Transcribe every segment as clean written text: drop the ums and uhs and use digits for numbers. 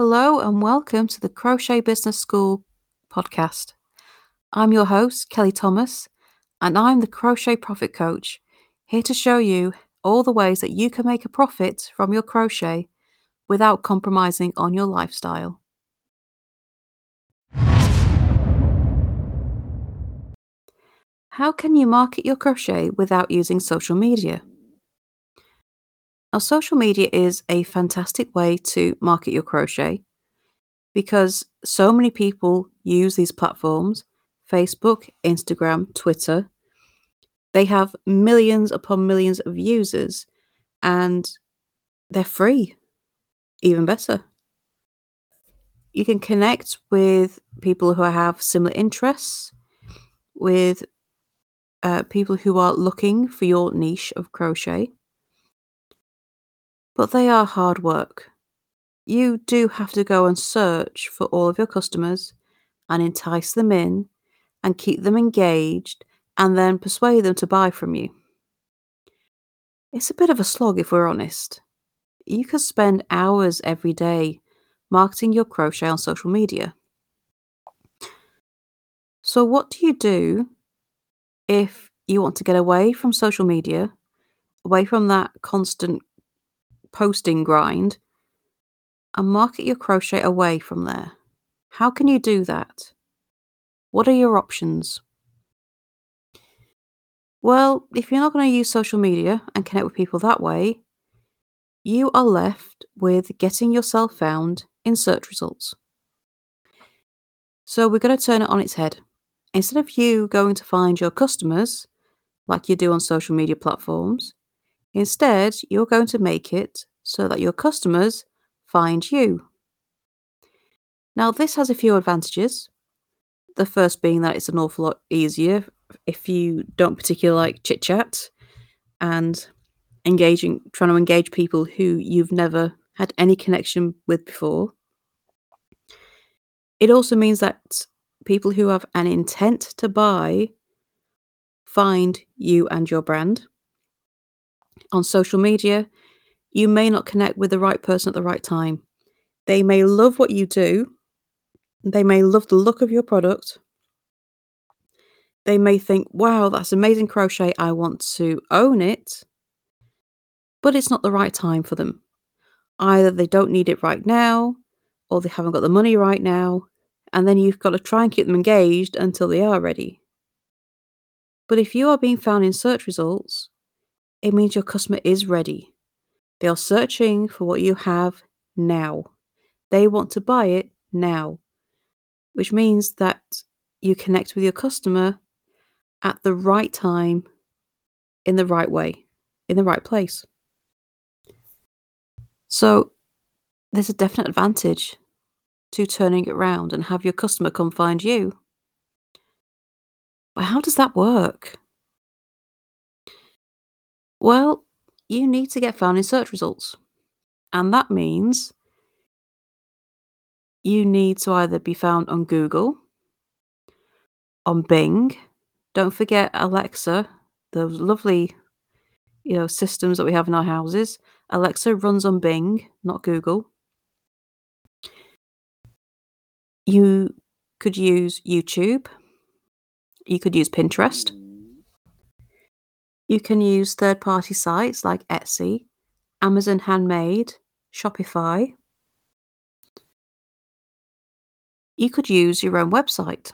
Hello and welcome to the Crochet Business School podcast. I'm your host, Kelly Thomas, and I'm the Crochet Profit Coach, here to show you all the ways that you can make a profit from your crochet without compromising on your lifestyle. How can you market your crochet without using social media? Now, social media is a fantastic way to market your crochet because so many people use these platforms, Facebook, Instagram, Twitter. They have millions upon millions of users and they're free, even better. You can connect with people who have similar interests, with people who are looking for your niche of crochet. But they are hard work. You do have to go and search for all of your customers and entice them in and keep them engaged and then persuade them to buy from you. It's a bit of a slog if we're honest. You could spend hours every day marketing your crochet on social media. So what do you do if you want to get away from social media, away from that constant posting grind, and market your crochet away from there? How can you do that? What are your options? Well, if you're not going to use social media and connect with people that way, you are left with getting yourself found in search results. So we're going to turn it on its head. Instead of you going to find your customers like you do on social media platforms, instead, you're going to make it so that your customers find you. Now, this has a few advantages. The first being that it's an awful lot easier if you don't particularly like chit-chat and trying to engage people who you've never had any connection with before. It also means that people who have an intent to buy find you and your brand. On social media, you may not connect with the right person at the right time. They may love what you do. They may love the look of your product. They may think, wow, that's amazing crochet. I want to own it. But it's not the right time for them. Either they don't need it right now, or they haven't got the money right now. And then you've got to try and keep them engaged until they are ready. But if you are being found in search results, it means your customer is ready. They are searching for what you have now. They want to buy it now, which means that you connect with your customer at the right time, in the right way, in the right place. So there's a definite advantage to turning it around and have your customer come find you. But how does that work? Well, you need to get found in search results. And that means you need to either be found on Google, on Bing. Don't forget Alexa, those lovely, systems that we have in our houses. Alexa runs on Bing, not Google. You could use YouTube. You could use Pinterest. You can use third-party sites like Etsy, Amazon Handmade, Shopify. You could use your own website.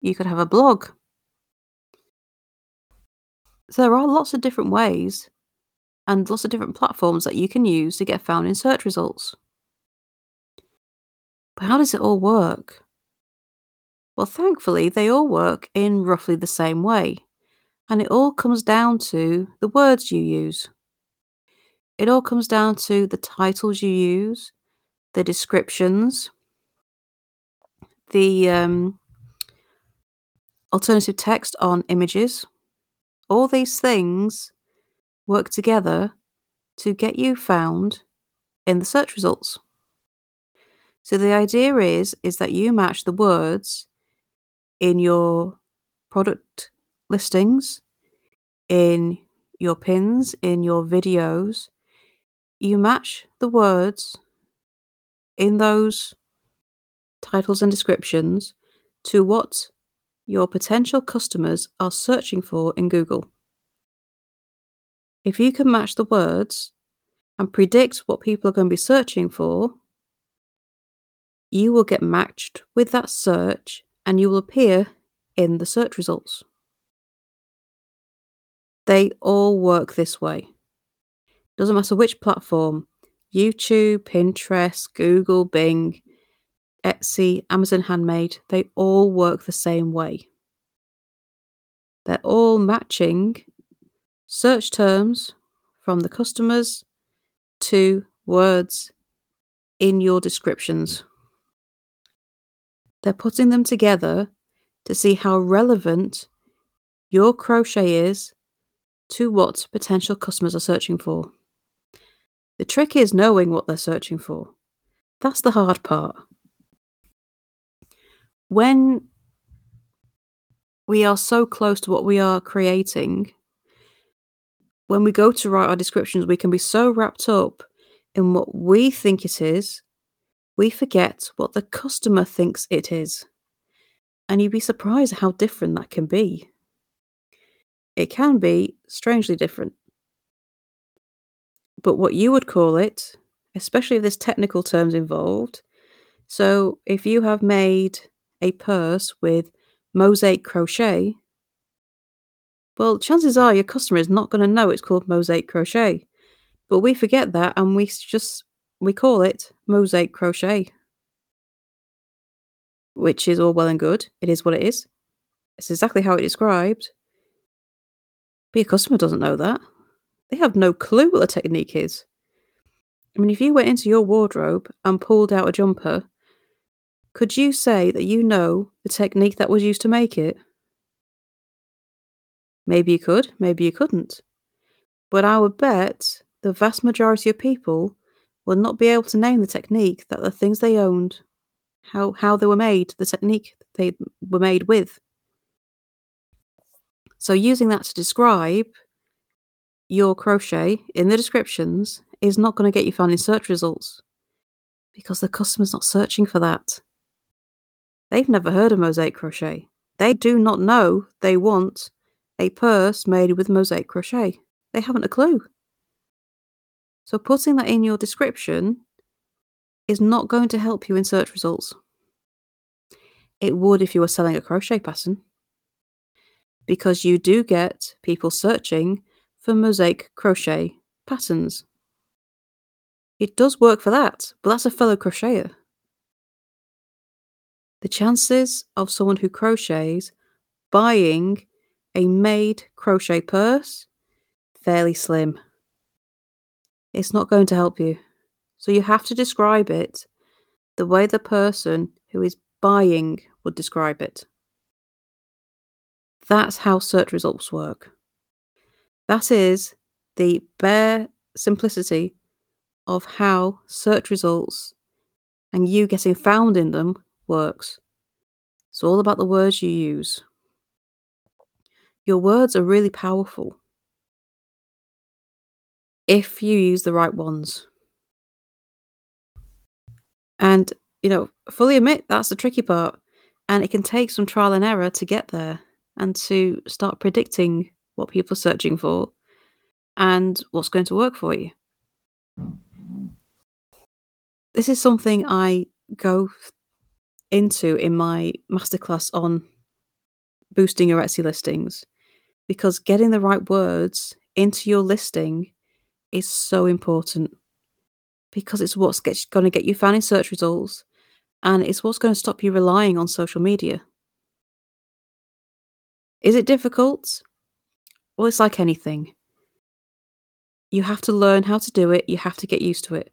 You could have a blog. So there are lots of different ways and lots of different platforms that you can use to get found in search results. But how does it all work? Well, thankfully, they all work in roughly the same way. And it all comes down to the words you use. It all comes down to the titles you use, the descriptions, the alternative text on images. All these things work together to get you found in the search results. So the idea is that you match the words in your product listings, in your pins, in your videos. You match the words in those titles and descriptions to what your potential customers are searching for in Google. If you can match the words and predict what people are going to be searching for, you will get matched with that search and you will appear in the search results. They all work this way. Doesn't matter which platform, YouTube, Pinterest, Google, Bing, Etsy, Amazon Handmade, they all work the same way. They're all matching search terms from the customers to words in your descriptions. They're putting them together to see how relevant your crochet is to what potential customers are searching for. The trick is knowing what they're searching for. That's the hard part. When we are so close to what we are creating, when we go to write our descriptions, we can be so wrapped up in what we think it is, we forget what the customer thinks it is. And you'd be surprised how different that can be. It can be strangely different. But what you would call it, especially if there's technical terms involved, so if you have made a purse with mosaic crochet, well, chances are your customer is not going to know it's called mosaic crochet. But we forget that and we call it mosaic crochet, which is all well and good. It is what it is. It's exactly how it described. But your customer doesn't know that. They have no clue what the technique is. I mean, if you went into your wardrobe and pulled out a jumper, could you say that you know the technique that was used to make it? Maybe you could, maybe you couldn't. But I would bet the vast majority of people will not be able to name the technique that the things they owned, how they were made, the technique they were made with. So using that to describe your crochet in the descriptions is not going to get you found in search results because the customer's not searching for that. They've never heard of mosaic crochet. They do not know they want a purse made with mosaic crochet. They haven't a clue. So putting that in your description is not going to help you in search results. It would if you were selling a crochet pattern, because you do get people searching for mosaic crochet patterns. It does work for that, but that's a fellow crocheter. The chances of someone who crochets buying a made crochet purse, fairly slim. It's not going to help you. So you have to describe it the way the person who is buying would describe it. That's how search results work. That is the bare simplicity of how search results and you getting found in them works. It's all about the words you use. Your words are really powerful if you use the right ones. And, fully admit that's the tricky part. And it can take some trial and error to get there and to start predicting what people are searching for and what's going to work for you. This is something I go into in my masterclass on boosting your Etsy listings, because getting the right words into your listing is so important, because it's what's going to get you found in search results and it's what's going to stop you relying on social media. Is it difficult? Well, it's like anything. You have to learn how to do it. You have to get used to it.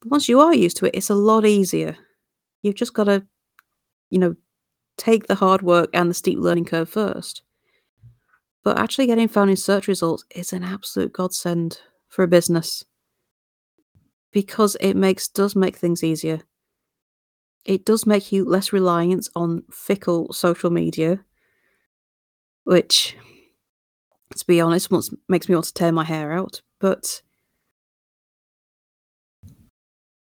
But once you are used to it, it's a lot easier. You've just got to, take the hard work and the steep learning curve first. But actually getting found in search results is an absolute godsend for a business, because it does make things easier. It does make you less reliant on fickle social media, which, to be honest, makes me want to tear my hair out. But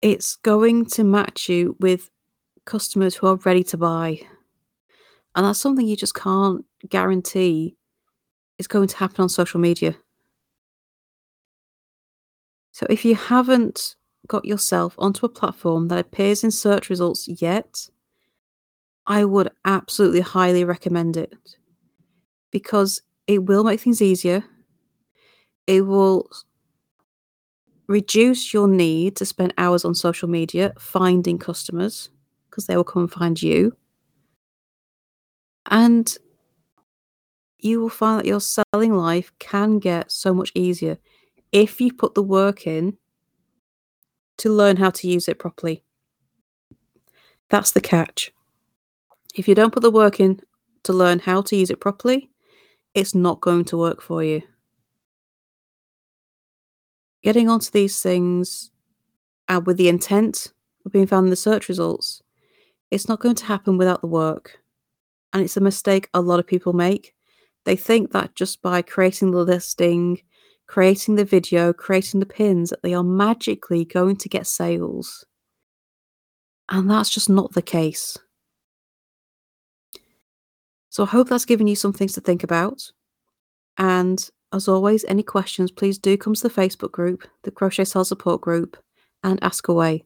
It's going to match you with customers who are ready to buy. And that's something you just can't guarantee is going to happen on social media. So if you haven't got yourself onto a platform that appears in search results yet, I would absolutely highly recommend it, because it will make things easier. It will reduce your need to spend hours on social media finding customers, because they will come and find you. And you will find that your selling life can get so much easier if you put the work in to learn how to use it properly. That's the catch. If you don't put the work in to learn how to use it properly, it's not going to work for you. Getting onto these things and with the intent of being found in the search results, it's not going to happen without the work. And it's a mistake a lot of people make. They think that just by creating the listing, creating the video, creating the pins, that they are magically going to get sales. And that's just not the case. So I hope that's given you some things to think about. And as always, any questions, please do come to the Facebook group, the Crochet Sell Support Group, and ask away.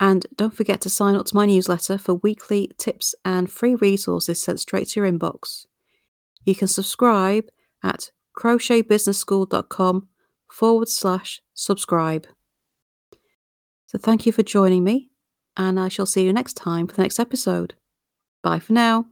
And don't forget to sign up to my newsletter for weekly tips and free resources sent straight to your inbox. You can subscribe at crochetbusinessschool.com/subscribe. So thank you for joining me, and I shall see you next time for the next episode. Bye for now.